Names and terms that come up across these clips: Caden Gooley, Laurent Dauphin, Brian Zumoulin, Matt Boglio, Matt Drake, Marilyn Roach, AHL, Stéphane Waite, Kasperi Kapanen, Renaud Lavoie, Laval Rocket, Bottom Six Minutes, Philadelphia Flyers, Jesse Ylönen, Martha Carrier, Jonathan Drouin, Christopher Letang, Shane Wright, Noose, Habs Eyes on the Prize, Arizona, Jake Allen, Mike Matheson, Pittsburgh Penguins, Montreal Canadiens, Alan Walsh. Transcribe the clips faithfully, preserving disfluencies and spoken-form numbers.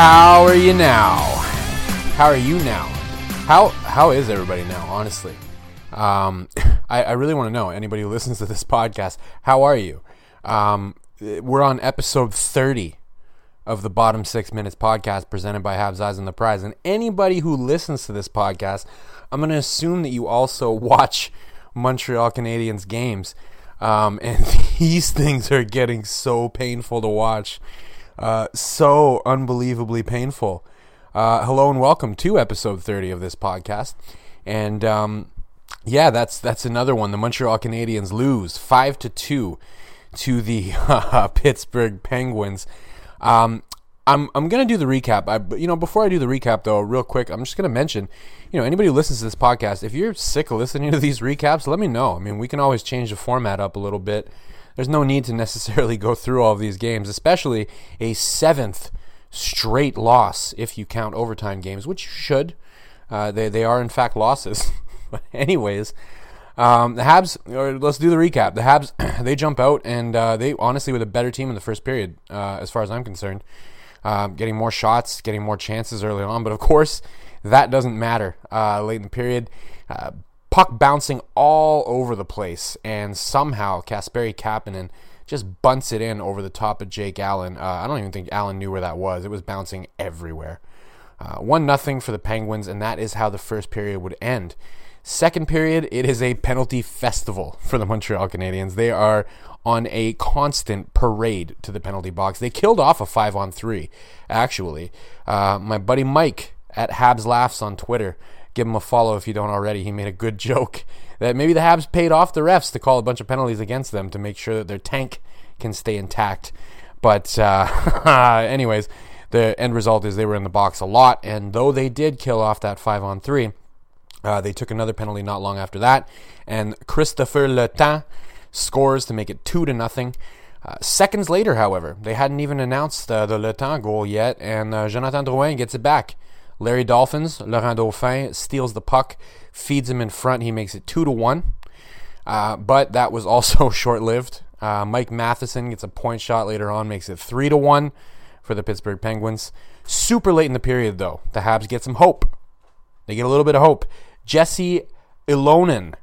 How are you now? How are you now? How how is everybody now, honestly? Um, I, I really want to know, anybody who listens to this podcast, how are you? Um, we're on episode thirty of the Bottom Six Minutes podcast presented by Habs Eyes on the Prize. And anybody who listens to this podcast, I'm going to assume that you also watch Montreal Canadiens games. Um, and these things are getting so painful to watch. Uh, so unbelievably painful. Uh, hello and welcome to episode thirty of this podcast. And um, yeah, that's that's another one. The Montreal Canadiens lose five to two to the uh, Pittsburgh Penguins. Um, I'm I'm gonna do the recap. I you know before I do the recap though, real quick, I'm just gonna mention, you know, anybody who listens to this podcast, if you're sick of listening to these recaps, let me know. I mean, we can always change the format up a little bit. There's no need to necessarily go through all of these games, especially a seventh straight loss if you count overtime games, which you should. Uh, they they are, in fact, losses. But anyways, um, the Habs, or let's do the recap. The Habs, they jump out, and uh, they honestly were the better team in the first period, uh, as far as I'm concerned. Uh, getting more shots, getting more chances early on. But, of course, that doesn't matter uh, late in the period. Uh Puck bouncing all over the place, and somehow Kasperi Kapanen just bunts it in over the top of Jake Allen. Uh, I don't even think Allen knew where that was. It was bouncing everywhere. one nothing for the Penguins, and that is how the first period would end. Second period, it is a penalty festival for the Montreal Canadiens. They are on a constant parade to the penalty box. They killed off a five on three, actually. Uh, my buddy Mike at HabsLaughs on Twitter, give him a follow if you don't already. He made a good joke that maybe the Habs paid off the refs to call a bunch of penalties against them to make sure that their tank can stay intact. But uh, anyways, the end result is they were in the box a lot, and though they did kill off that five on three, uh, they took another penalty not long after that, and Christopher Letang scores to make it two to nothing. Uh, seconds later, however, they hadn't even announced uh, the Letang goal yet, and uh, Jonathan Drouin gets it back. Larry Dolphins, Laurent Dauphin, steals the puck, feeds him in front. He makes it two to one. Uh, but that was also short-lived. Uh, Mike Matheson gets a point shot later on, makes it three to one for the Pittsburgh Penguins. Super late in the period, though, the Habs get some hope. They get a little bit of hope. Jesse Ylönen,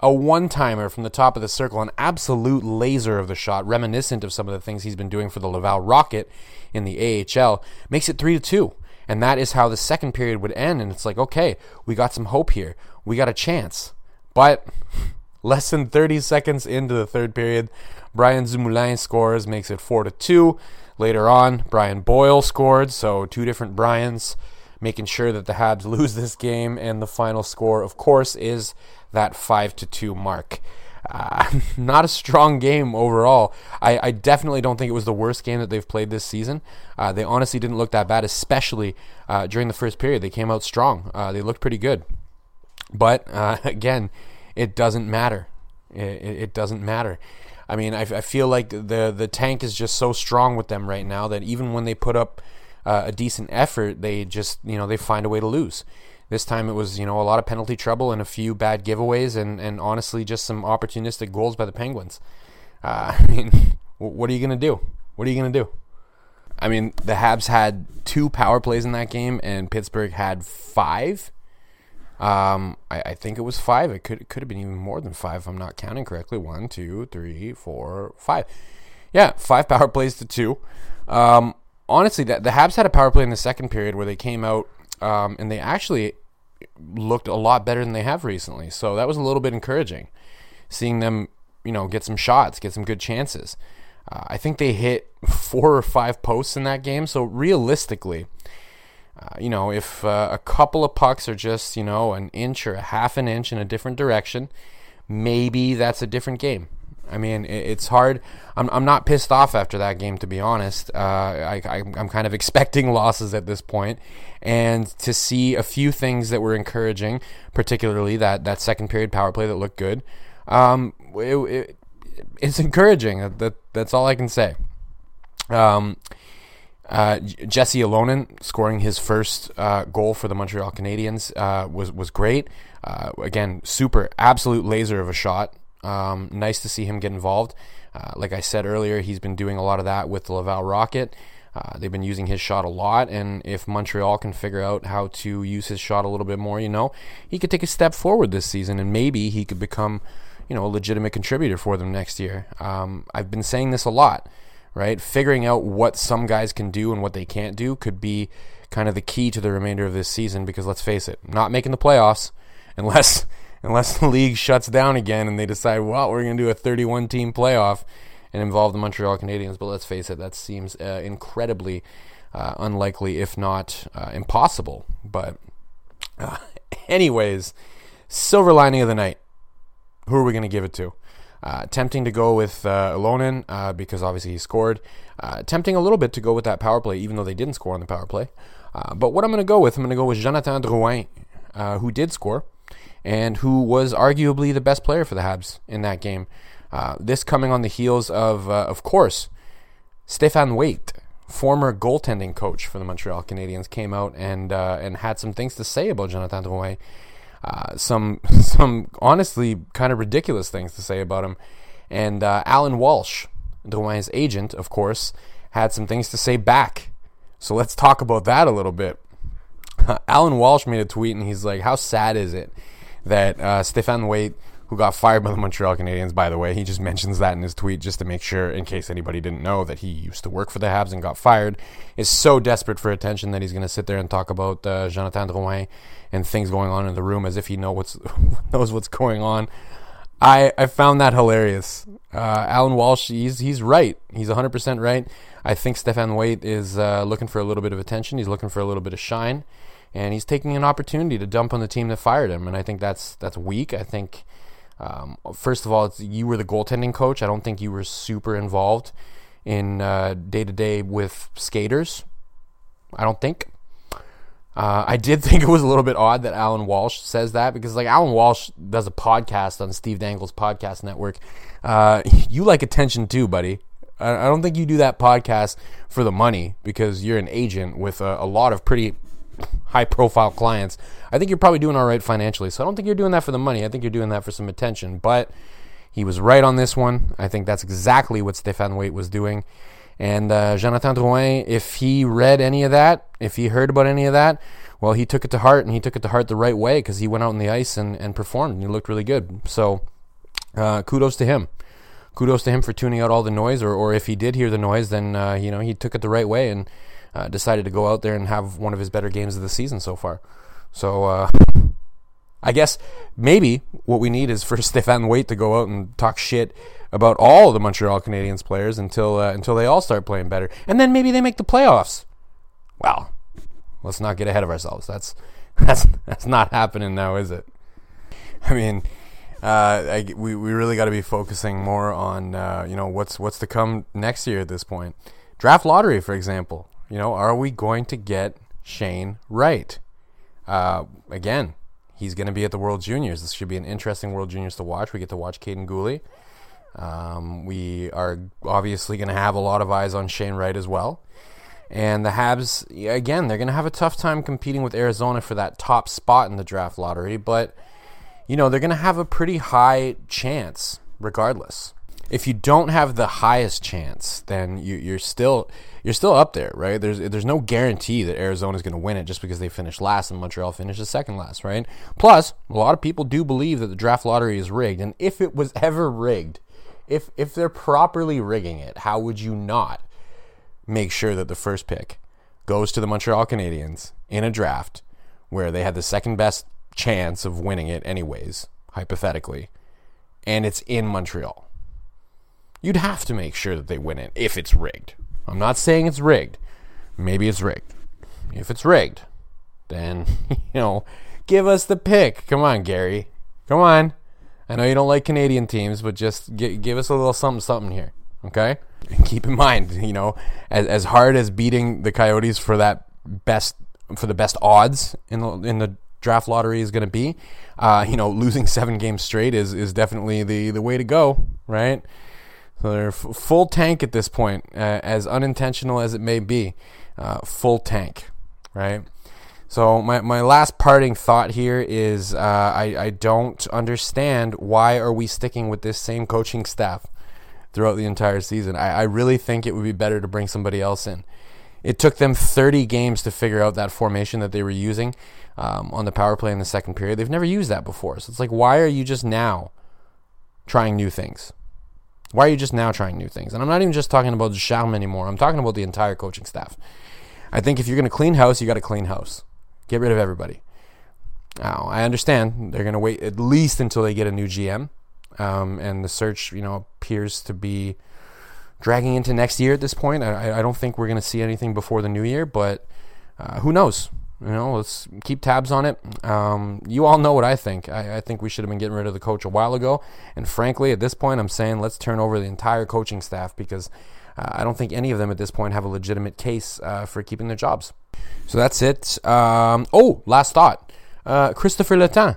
a one-timer from the top of the circle, an absolute laser of the shot, reminiscent of some of the things he's been doing for the Laval Rocket in the A H L, makes it three to two. And that is how the second period would end. And it's like, okay, we got some hope here. We got a chance. But less than thirty seconds into the third period, Brian Zumoulin scores, makes it four to two. Later on, Brian Boyle scored. So two different Brians making sure that the Habs lose this game. And the final score, of course, is that five to two mark. Uh, not a strong game overall. I, I definitely don't think it was the worst game that they've played this season. Uh, they honestly didn't look that bad, especially uh, during the first period. They came out strong. Uh, they looked pretty good. But, uh, again, it doesn't matter. It, it doesn't matter. I mean, I, I feel like the, the tank is just so strong with them right now that even when they put up uh, a decent effort, they just, you know, they find a way to lose. This time it was, you know, a lot of penalty trouble and a few bad giveaways and, and honestly just some opportunistic goals by the Penguins. Uh, I mean, what are you going to do? What are you going to do? I mean, the Habs had two power plays in that game and Pittsburgh had five. Um, I, I think it was five. It could, it could have been even more than five if I'm not counting correctly. One, two, three, four, five. Yeah, five power plays to two. Um, honestly, the, the Habs had a power play in the second period where they came out um, and they actually looked a lot better than they have recently. So that was a little bit encouraging, seeing them, you know, get some shots, get some good chances. Uh, I think they hit four or five posts in that game. So realistically, uh, you know, if uh, a couple of pucks are just, you know, an inch or a half an inch in a different direction, maybe that's a different game. I mean, it's hard. I'm I'm not pissed off after that game, to be honest. Uh, I, I I'm kind of expecting losses at this point, and to see a few things that were encouraging, particularly that, that second period power play that looked good. Um, it, it it's encouraging. That, that that's all I can say. Um, uh, Jesse Ylönen scoring his first uh, goal for the Montreal Canadiens uh, was was great. Uh, again, super absolute laser of a shot. Um, nice to see him get involved. Uh, like I said earlier, he's been doing a lot of that with the Laval Rocket. Uh, they've been using his shot a lot, and if Montreal can figure out how to use his shot a little bit more, you know, he could take a step forward this season, and maybe he could become, you know, a legitimate contributor for them next year. Um, I've been saying this a lot, right? Figuring out what some guys can do and what they can't do could be kind of the key to the remainder of this season, because let's face it, not making the playoffs unless... Unless the league shuts down again and they decide, well, we're going to do a thirty-one team playoff and involve the Montreal Canadiens. But let's face it, that seems uh, incredibly uh, unlikely, if not uh, impossible. But uh, anyways, silver lining of the night. Who are we going to give it to? Uh, tempting to go with uh, Ylönen uh, because obviously he scored. Uh, tempting a little bit to go with that power play, even though they didn't score on the power play. Uh, but what I'm going to go with, I'm going to go with Jonathan Drouin, uh, who did score, and who was arguably the best player for the Habs in that game. Uh, this coming on the heels of, uh, of course, Stéphane Waite, former goaltending coach for the Montreal Canadiens, came out and uh, and had some things to say about Jonathan Drouin. Uh, some, some honestly kind of ridiculous things to say about him. And uh, Alan Walsh, Drouin's agent, of course, had some things to say back. So let's talk about that a little bit. Uh, Alan Walsh made a tweet, and he's like, how sad is it that uh, Stéphane Waite, who got fired by the Montreal Canadiens, by the way, he just mentions that in his tweet just to make sure, in case anybody didn't know, that he used to work for the Habs and got fired, is so desperate for attention that he's going to sit there and talk about uh, Jonathan Drouin and things going on in the room as if he know what's knows what's going on. I, I found that hilarious. Uh, Alan Walsh, he's, he's right. He's one hundred percent right. I think Stéphane Waite is uh, looking for a little bit of attention. He's looking for a little bit of shine. And he's taking an opportunity to dump on the team that fired him. And I think that's that's weak. I think, um, first of all, it's, you were the goaltending coach. I don't think you were super involved in uh, day-to-day with skaters. I don't think. Uh, I did think it was a little bit odd that Alan Walsh says that, because, like, Alan Walsh does a podcast on Steve Dangle's podcast network. Uh, you like attention too, buddy. I, I don't think you do that podcast for the money, because you're an agent with a, a lot of pretty high-profile clients. I think you're probably doing all right financially, so I don't think you're doing that for the money. I think you're doing that for some attention. But he was right on this one. I think that's exactly what Stéphane Waite was doing. And uh, Jonathan Drouin, if he read any of that, if he heard about any of that, well, he took it to heart, and he took it to heart the right way, because he went out on the ice and, and performed, and he looked really good. So uh, kudos to him. Kudos to him for tuning out all the noise, or, or if he did hear the noise, then uh, you know, he took it the right way and Uh, decided to go out there and have one of his better games of the season so far. So uh, I guess maybe what we need is for Stéphane Waite to go out and talk shit about all the Montreal Canadiens players until uh, until they all start playing better, and then maybe they make the playoffs. Well, let's not get ahead of ourselves. That's that's that's not happening now, is it? I mean, uh, I, we we really got to be focusing more on uh, you know what's what's to come next year at this point. Draft lottery, for example. You know, are we going to get Shane Wright? Uh, again, he's going to be at the World Juniors. This should be an interesting World Juniors to watch. We get to watch Caden Gooley. Um, we are obviously going to have a lot of eyes on Shane Wright as well. And the Habs, again, they're going to have a tough time competing with Arizona for that top spot in the draft lottery. But, you know, they're going to have a pretty high chance regardless. If you don't have the highest chance, then you, you're still you're still up there, right? There's there's no guarantee that Arizona's going to win it just because they finished last and Montreal finishes second last, right? Plus, a lot of people do believe that the draft lottery is rigged, and if it was ever rigged, if if they're properly rigging it, how would you not make sure that the first pick goes to the Montreal Canadiens in a draft where they had the second best chance of winning it anyways, hypothetically, and it's in Montreal? you'd have to make sure that they win it if it's rigged. I'm not saying it's rigged. Maybe it's rigged. If it's rigged, then, you know, give us the pick. Come on, Gary. Come on. I know you don't like Canadian teams, but just g- give us a little something, something here, okay? And keep in mind, you know, as as hard as beating the Coyotes for that best for the best odds in the in the draft lottery is going to be, uh, you know, losing seven games straight is is definitely the the way to go, right? So they're f- full tank at this point, uh, as unintentional as it may be, uh, full tank, right? So my, my last parting thought here is uh, I, I don't understand why are we sticking with this same coaching staff throughout the entire season. I, I really think it would be better to bring somebody else in. It took them thirty games to figure out that formation that they were using um, on the power play in the second period. They've never used that before. So it's like, why are you just now trying new things? Why are you just now trying new things? And I'm not even just talking about Ducharme anymore. I'm talking about the entire coaching staff. I think if you're going to clean house, you got to clean house. Get rid of everybody. Now, I understand they're going to wait at least until they get a new G M. Um, and the search, you know, appears to be dragging into next year at this point. I, I don't think we're going to see anything before the new year, but uh, who knows? You know, let's keep tabs on it. Um, you all know what I think. I, I think we should have been getting rid of the coach a while ago. And frankly, at this point, I'm saying let's turn over the entire coaching staff because uh, I don't think any of them at this point have a legitimate case uh, for keeping their jobs. So that's it. Um, oh, last thought. Uh, Christopher Letang.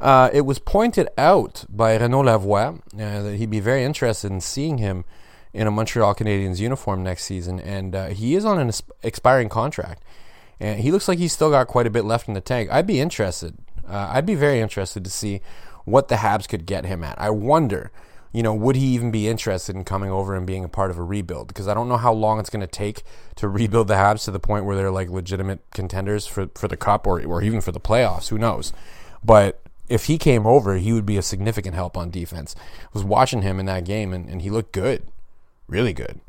Uh, it was pointed out by Renaud Lavoie uh, that he'd be very interested in seeing him in a Montreal Canadiens uniform next season, and uh, he is on an expiring contract, and he looks like he's still got quite a bit left in the tank. I'd be interested. Uh, I'd be very interested to see what the Habs could get him at. I wonder, you know, would he even be interested in coming over and being a part of a rebuild? Because I don't know how long it's going to take to rebuild the Habs to the point where they're like legitimate contenders for, for the Cup or or even for the playoffs. Who knows? But if he came over, he would be a significant help on defense. I was watching him in that game, and, and he looked good, really good.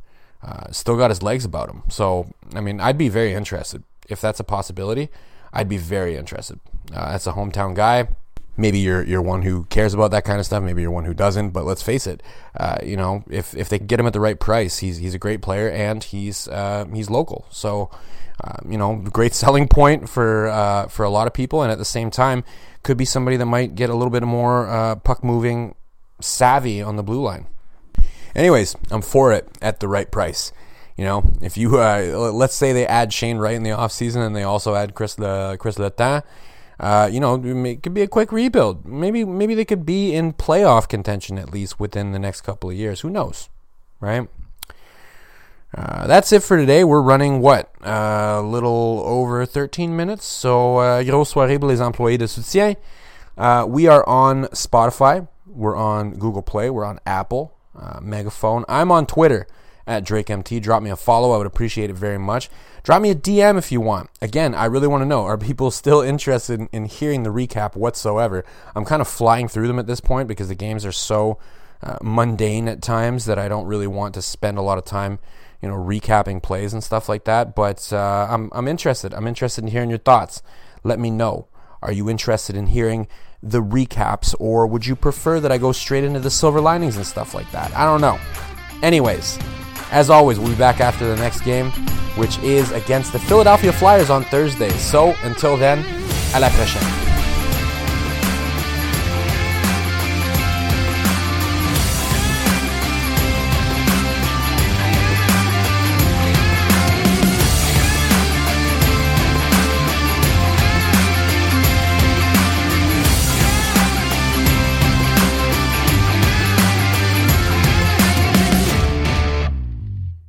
Uh, still got his legs about him. So, I mean, I'd be very interested. If that's a possibility, I'd be very interested. Uh, that's a hometown guy. Maybe you're you're one who cares about that kind of stuff. Maybe you're one who doesn't. But let's face it, uh, you know, if if they get him at the right price, he's he's a great player and he's uh, he's local. So, uh, you know, great selling point for uh, for a lot of people. And at the same time, could be somebody that might get a little bit more uh, puck moving savvy on the blue line. Anyways, I'm for it at the right price. You know, if you uh, let's say they add Shane Wright in the offseason and they also add Chris Le, Chris Letang. Uh, you know, it could be a quick rebuild. Maybe maybe they could be in playoff contention at least within the next couple of years. Who knows, right? Uh, that's it for today. We're running, what, a uh, little over thirteen minutes. So, uh, grosse soirée pour les employés de soutien. Uh, we are on Spotify. We're on Google Play. We're on Apple, uh, Megaphone. I'm on Twitter at Drake M T. Drop me a follow. I would appreciate it very much. Drop me a D M if you want. Again, I really want to know, are people still interested in, in hearing the recap whatsoever? I'm kind of flying through them at this point because the games are so uh, mundane at times that I don't really want to spend a lot of time, you know, recapping plays and stuff like that. But uh, I'm I'm interested. I'm interested in hearing your thoughts. Let me know. Are you interested in hearing the recaps, or would you prefer that I go straight into the silver linings and stuff like that? I don't know. Anyways, as always, we'll be back after the next game, which is against the Philadelphia Flyers on Thursday. So, until then, à la prochaine.